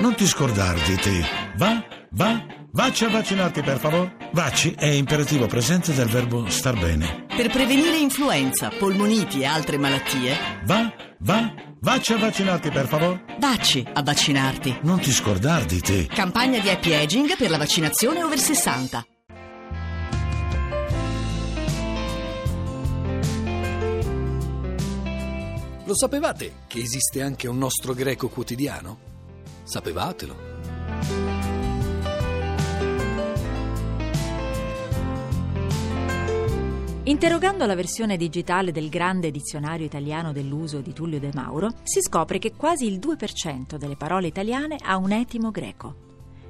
Non ti scordare di te. Vacci a vaccinarti, per favore. Vacci è imperativo presente del verbo star bene. Per prevenire influenza, polmoniti e altre malattie. Vacci a vaccinarti, per favore. Vacci a vaccinarti. Non ti scordare di te. Campagna di Happy Aging per la vaccinazione over 60. Lo sapevate che esiste anche un nostro greco quotidiano? Sapevatelo. Interrogando la versione digitale del grande dizionario italiano dell'uso di Tullio De Mauro, si scopre che quasi il 2% delle parole italiane ha un etimo greco.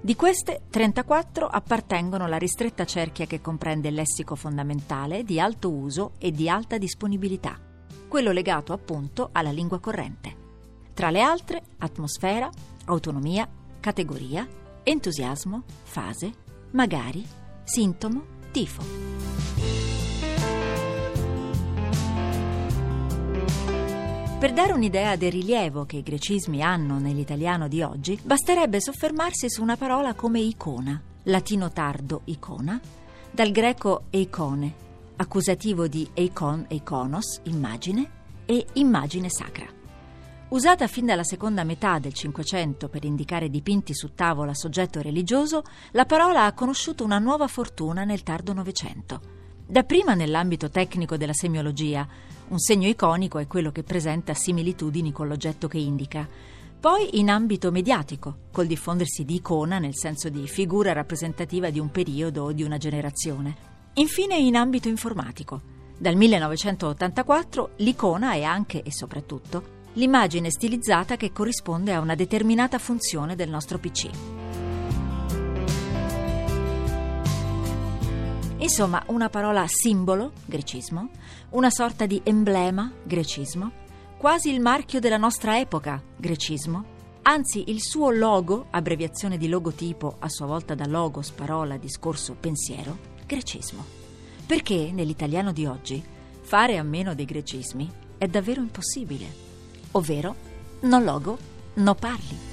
Di queste, 34 appartengono alla ristretta cerchia che comprende il lessico fondamentale di alto uso e di alta disponibilità, quello legato appunto alla lingua corrente. Tra le altre, atmosfera, autonomia, categoria, entusiasmo, fase, magari, sintomo, tifo. Per dare un'idea del rilievo che i grecismi hanno nell'italiano di oggi, basterebbe soffermarsi su una parola come icona, latino tardo icona, dal greco eikone, accusativo di eikon, eikonos, immagine, e immagine sacra. Usata fin dalla seconda metà del Cinquecento per indicare dipinti su tavola a soggetto religioso, la parola ha conosciuto una nuova fortuna nel tardo Novecento. Dapprima nell'ambito tecnico della semiologia, un segno iconico è quello che presenta similitudini con l'oggetto che indica. Poi in ambito mediatico, col diffondersi di icona nel senso di figura rappresentativa di un periodo o di una generazione. Infine in ambito informatico. Dal 1984 l'icona è anche e soprattutto l'immagine stilizzata che corrisponde a una determinata funzione del nostro PC. Insomma, una parola simbolo, grecismo, una sorta di emblema, grecismo, quasi il marchio della nostra epoca, grecismo. Anzi, il suo logo, abbreviazione di logotipo, a sua volta da logos, parola, discorso, pensiero, grecismo. Perché nell'italiano di oggi fare a meno dei grecismi è davvero impossibile, ovvero no logo, no parli.